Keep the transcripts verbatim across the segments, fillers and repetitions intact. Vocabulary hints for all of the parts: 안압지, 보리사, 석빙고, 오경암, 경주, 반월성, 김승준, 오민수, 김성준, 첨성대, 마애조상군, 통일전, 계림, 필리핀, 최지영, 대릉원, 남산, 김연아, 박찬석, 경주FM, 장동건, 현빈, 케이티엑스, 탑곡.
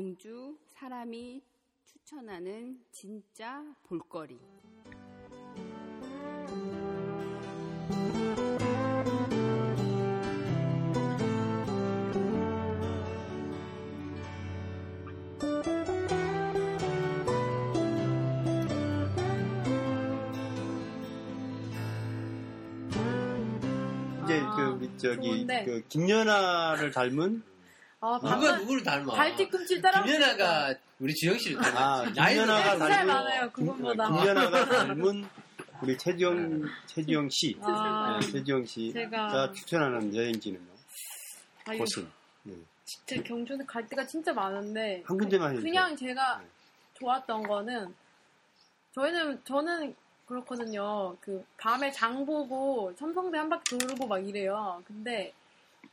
경주 사람이 추천하는 진짜 볼거리. 이제 그 우리 저기 좋은데. 그 김연아를 닮은. 아, 누가 누구를 닮아? 발뒤꿈치 따라. 김연아가 우리 주영 씨를 닮아. 아, 김연아가 닮은. 김연아가 닮은 우리 최지영 최지영 씨. 아, 네, 최지영 씨가 추천하는 여행지는요. 아, 고슴. 네. 진짜 경주는 갈 데가 진짜 많은데. 한 군데만 해주세요. 그냥 제가 네. 좋았던 거는 저희는 저는 그렇거든요. 그 밤에 장 보고 첨성대 한 바퀴 돌고 막 이래요. 근데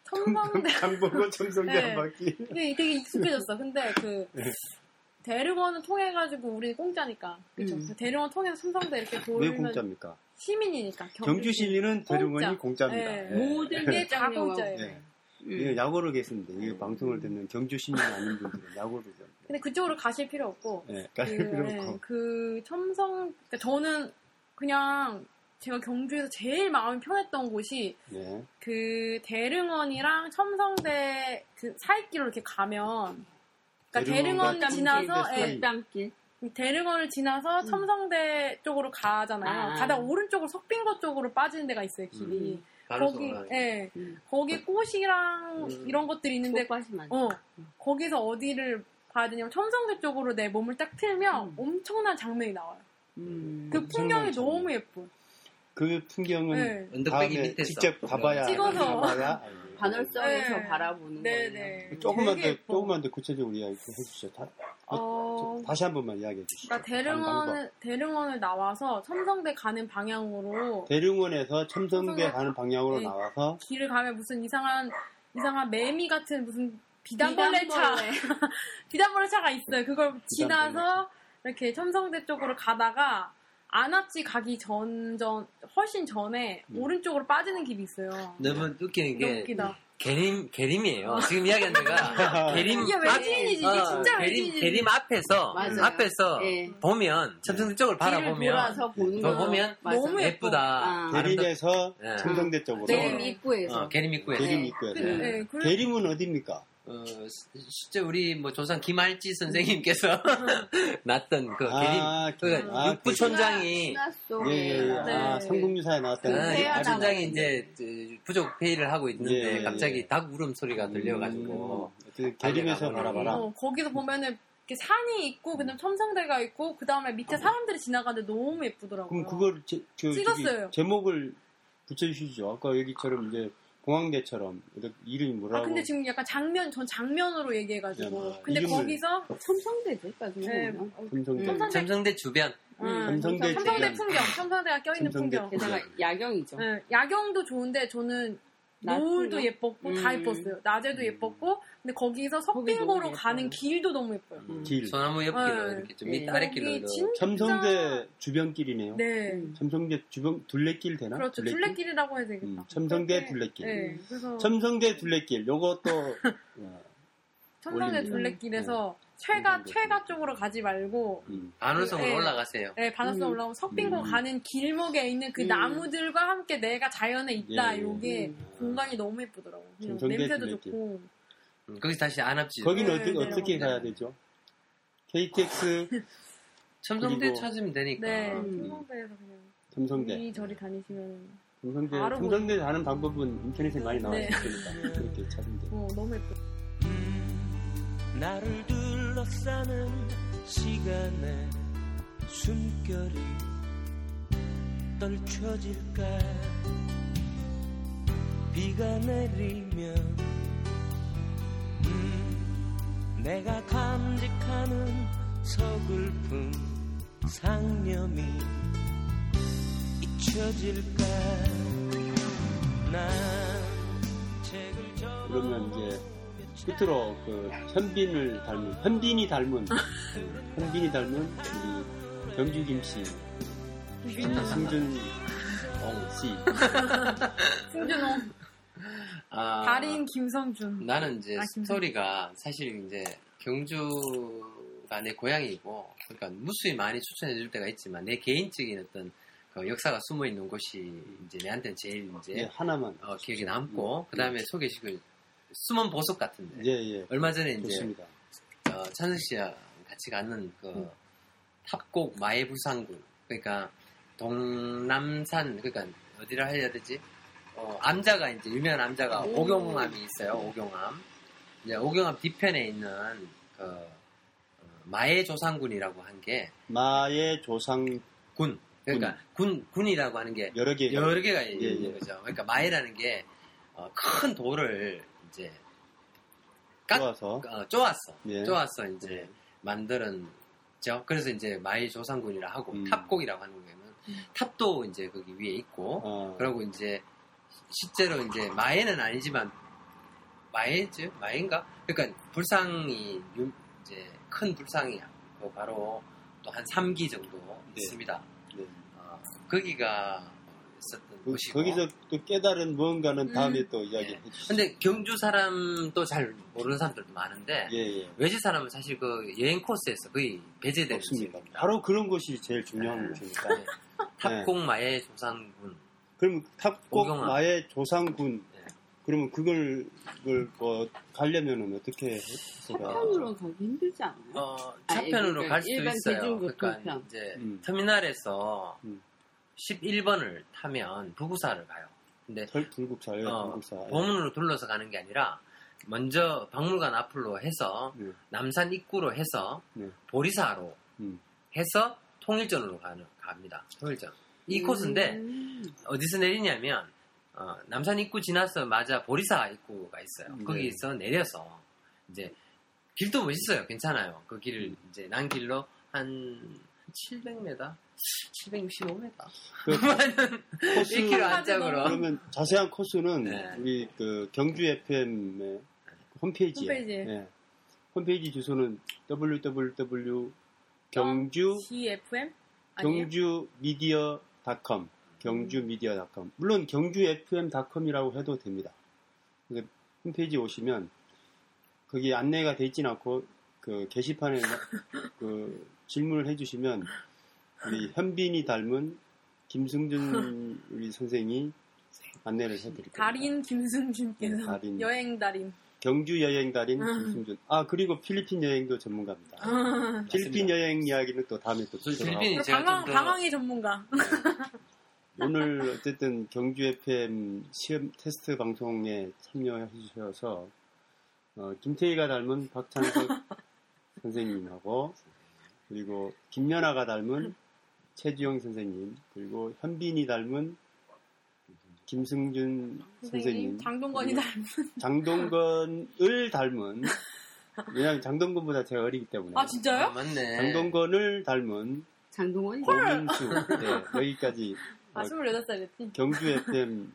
첨성대 장보고 첨성대 네. 한 바퀴. 네, 되게 익숙해졌어. 근데 그 네. 대릉원을 통해 가지고 우리 공짜니까 그렇죠. 음. 대릉원 통해서 첨성대 이렇게 돌면 왜 공짜입니까? 시민이니까. 경주, 경주 시민은 공짜. 대릉원이 공짜입니다. 네. 네. 모든 게 다 공짜예요. 네. 네. 음. 야구를 했습니다. 이 방송을 듣는 경주 시민 아닌 분들은 야구를 좀. 근데 그쪽으로 가실 필요 없고. 네, 가실 그, 필요 없고. 그 첨성 그러니까 저는 그냥. 제가 경주에서 제일 마음이 편했던 곳이 네. 그 대릉원이랑 첨성대 그 사이길로 이렇게 가면 그러니까 대릉원 지나서 예, 땀길 대릉원을 지나서 음. 첨성대 쪽으로 가잖아요. 아. 가다 오른쪽으로 석빙고 쪽으로 빠지는 데가 있어요. 길이 음. 거기 예 음. 거기 꽃이랑 음. 이런 것들이 있는데 어 음. 거기서 어디를 봐야 되냐면 첨성대 쪽으로 내 몸을 딱 틀면 음. 엄청난 장면이 나와요. 음. 그 풍경이 장면. 너무 예뻐. 그 풍경은 네. 다음에 밑에서. 직접 가봐야 찍어서 가봐야 반월성에서 네. 바라보는 거예요. 조금만 더 예뻐. 조금만 더 구체적으로 이야기 해주시죠. 다, 어... 다시 한 번만 이야기해 주시죠. 그러니까 대릉원 대릉원을 나와서 첨성대 가는 방향으로 대릉원에서 첨성대, 첨성대 가는 방향으로 네. 나와서 길을 가면 무슨 이상한 이상한 매미 같은 무슨 비단벌레 차 비단벌레 차가 있어요. 그걸 비단벌레. 지나서 이렇게 첨성대 쪽으로 가다가 안압지 가기 전, 전, 훨씬 전에 음. 오른쪽으로 빠지는 길이 있어요. 너무 웃기는 게, 웃기다. 계림, 계림이에요. 지금 이야기한 데가, 계림, 이게 외진이지, 이게 진짜 외진이지. 계림 앞에서, 맞아요. 앞에서 네. 보면, 첨성대 쪽을 바라보면, 보는 거 보면, 너무 예쁘다. 계림에서 아. 첨성대 쪽으로. 계림 입구에서. 어, 계림 입구에서. 계림 네. 입구에서. 네. 네. 네. 계림은 어디입니까? 어, 실제 우리 뭐 조상 김할지 선생님께서 났던 그 계림, 아, 그 아, 육부촌장이 예, 예. 아, 삼국유사에 나왔던 아, 육부촌장이 이제 부족 회의를 하고 있는데 예, 갑자기 예. 닭 울음 소리가 들려가지고 음, 계림에서 바라봐라. 어, 거기서 보면은 이렇게 산이 있고 그다음 첨성대가 있고 그 다음에 밑에 사람들이 지나가는데 너무 예쁘더라고요. 그럼 그걸 제, 저, 찍었어요. 제목을 붙여주시죠. 아까 여기처럼 이제. 공항대처럼 이름이 뭐라고? 아 근데 지금 약간 장면 전 장면으로 얘기해가지고 야, 근데 이름을... 거기서 첨성대죠, 네, 첨성대. 음. 첨성대 주변, 음. 첨성대, 첨성대 풍경, 첨성대가 껴있는 첨성대 풍경. 게다가 야경이죠. 네, 야경도 좋은데 저는 노을도 예뻤고 음. 다 예뻤어요. 낮에도 예뻤고 근데 거기서 석빙고로 가는 길도 너무 예뻐요. 음. 길, 소나무 옆길로 네. 이렇게 좀 밑 아래길로. 첨성대 주변길이네요. 네. 첨성대 주변 둘레길 되나? 그렇죠. 둘레길? 둘레길이라고 해야 되겠다. 음. 첨성대 둘레길. 네. 그래서 첨성대 둘레길. 요것도 첨성대 둘레길에서 네. 최가 최가 쪽으로 가지 말고 음. 반월성으로 네. 올라가세요. 네, 반월성 음. 올라오면 석빙고 음. 가는 길목에 있는 그 음. 나무들과 함께 내가 자연에 있다. 요게 예. 음. 공간이 너무 예쁘더라고요. 냄새도 좋고. 음. 거기서 다시 안압지. 거긴 네, 어떻게 네, 어떻게 네. 가야 되죠? 케이티엑스 첨성대 찾으면 되니까. 네, 첨성대에서 음. 그냥 첨성대. 이 절이 다니시면 첨성대 첨성대 가는 방법은 인터넷에 많이 나와 네. 있으니까 그렇게 찾으면 돼요. 어, 너무 예쁘. 나를 둘러싸는 시간의 숨결이 떨쳐질까 비가 내리면 음, 내가 간직하는 서글픈 상념이 잊혀질까 난 책을 접어 그러면 이제 끝으로 그 현빈을 닮은 현빈이 닮은 현빈이 닮은 우리 경주 김씨 승준 씨 승준홍 아, 달인 김성준 나는 이제 아, 스토리가 사실 이제 경주가 내 고향이고, 그러니까 무수히 많이 추천해 줄 때가 있지만, 내 개인적인 어떤 그 역사가 숨어 있는 곳이 이제 내한테는 제일 이제 네, 하나만 어, 기억이 남고, 네. 그 다음에 네. 소개시킬 숨은 보석 같은데, 네, 네. 얼마 전에 좋습니다. 이제 어, 찬석 씨랑 같이 갔는 그 음. 탑곡 마애조상군, 그러니까 동남산, 그러니까 어디라 해야 되지? 어, 암자가 이제 유명한 암자가 오. 오경암이 있어요. 오경암. 이제 오경암 뒤편에 있는 그 어, 마애조상군이라고 한 게 마애조상군. 그러니까 군 군이라고 하는 게 여러 개가 여러 개가 예, 있는 예. 거죠. 그러니까 마애라는 게 큰 어, 돌을 이제 깎, 쪼아서 어, 쪼았어. 예. 쪼아서 이제 예. 만드는 죠. 그래서 이제 마애조상군이라 하고 음. 탑곡이라고 하는 거예요. 탑도 이제 거기 위에 있고, 어. 그리고 이제 실제로 이제 마애는 아니지만 마애죠, 마애인가? 그러니까 불상이 이제 큰 불상이야. 그 바로 또 한 삼 기 정도 네. 있습니다. 네. 어, 거기가 있었던 그, 곳이고. 거기서 또 깨달은 무언가는 다음에 음. 또 이야기. 예. 근데 경주 사람도 잘 모르는 사람들도 많은데 예, 예. 외지 사람은 사실 그 여행 코스에서 거의 배제되는 겁니다. 바로 그런 곳이 제일 중요한 곳입니다. 네. 탑곡 네. 마애 조상군. 그럼 탑곡 마애 조상군. 네. 그러면 그걸, 그걸 뭐 가려면은 어떻게? 차편으로 가기 힘들지 않아요? 어, 차편으로 아, 갈 수도 있어요. 그러니까 통편. 이제 음. 터미널에서 음. 십일 번을 타면 부구사를 가요. 근데 불국사요. 어, 부구사. 보문으로 둘러서 가는 게 아니라 먼저 박물관 앞으로 해서 네. 남산 입구로 해서 네. 보리사로 음. 해서. 통일전으로 가는, 갑니다. 통일전. 이 음. 코스인데, 어디서 내리냐면, 어, 남산 입구 지나서 맞아 보리사 입구가 있어요. 네. 거기서 내려서, 이제, 길도 멋있어요. 괜찮아요. 그 길을, 음. 이제, 난 길로 한 칠백 미터? 칠백육십오 미터? 그, 코스, 일 킬로미터 안짝으로. 그러면 자세한 코스는, 네. 우리, 그, 경주에프엠 홈페이지에. 홈페이지. 네. 홈페이지 주소는 더블유 더블유 더블유 경주 씨에프엠 경주미디어 닷컴 경주미디어 닷컴 물론 경주에프엠 닷컴이라고 해도 됩니다. 홈페이지 오시면 거기 안내가 돼 있진 않고 그 게시판에 그 질문을 해주시면 우리 현빈이 닮은 김성준 우리 선생이 안내를 해드릴게요. 달인 김성준께서 네, 달인. 여행 달인. 경주 여행 달인 김승준. 아 그리고 필리핀 여행도 전문가입니다. 아, 필리핀 맞습니다. 여행 이야기는 또 다음에 또 필리핀 방황 방황의 전문가. 오늘 어쨌든 경주 에프엠 시험 테스트 방송에 참여해 주셔서 어, 김태희가 닮은 박찬석 선생님하고 그리고 김연아가 닮은 최지영 선생님 그리고 현빈이 닮은 김승준 선생님, 선생님 장동건이 닮은 장동건을 닮은 왜냐하면 장동건보다 제가 어리기 때문에 아 진짜요? 아, 맞네 장동건을 닮은 장동건이 오민수 네, 여기까지 아 스물여덟 살이었지 경주 에프엠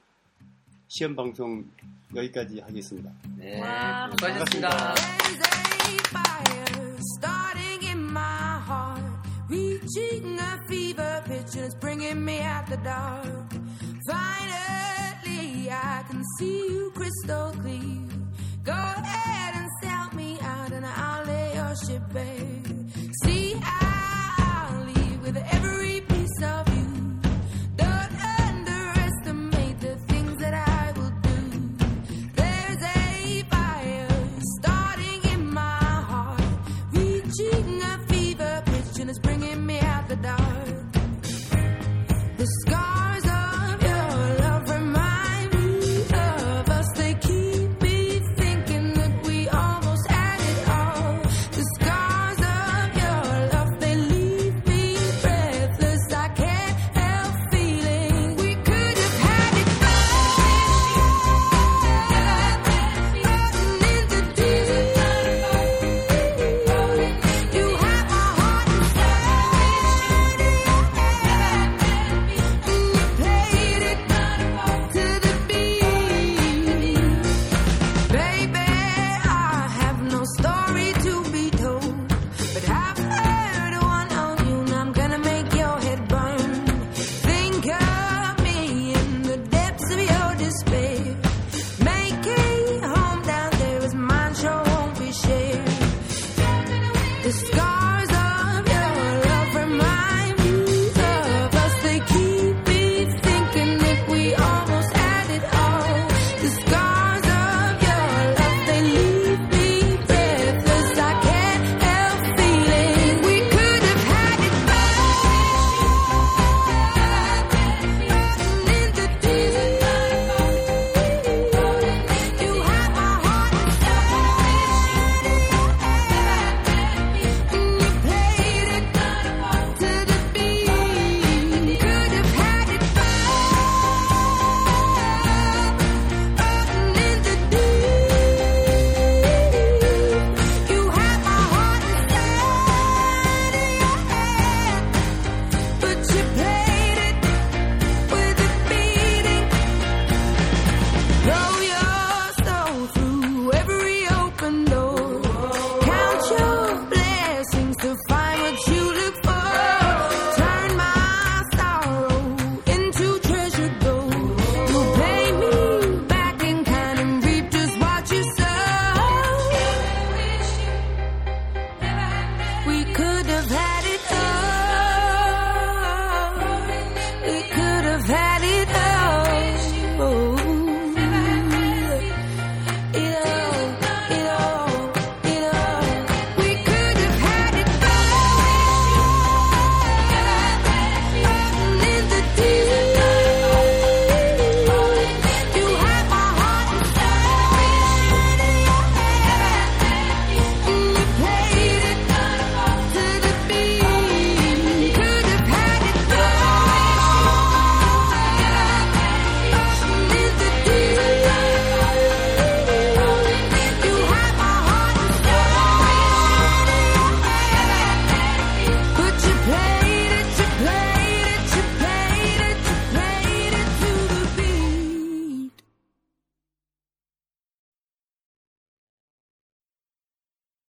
시험 방송 여기까지 하겠습니다. 네 와, 수고하셨습니다. Finally, I can see you crystal clear. Go ahead and sell me out, and I'll lay your ship bare. See, I'll leave with every piece of you. Don't underestimate the things that I will do. There's a fire starting in my heart, reaching a fever pitch, and it's bringing me out the dark. The sky. Stars disguise.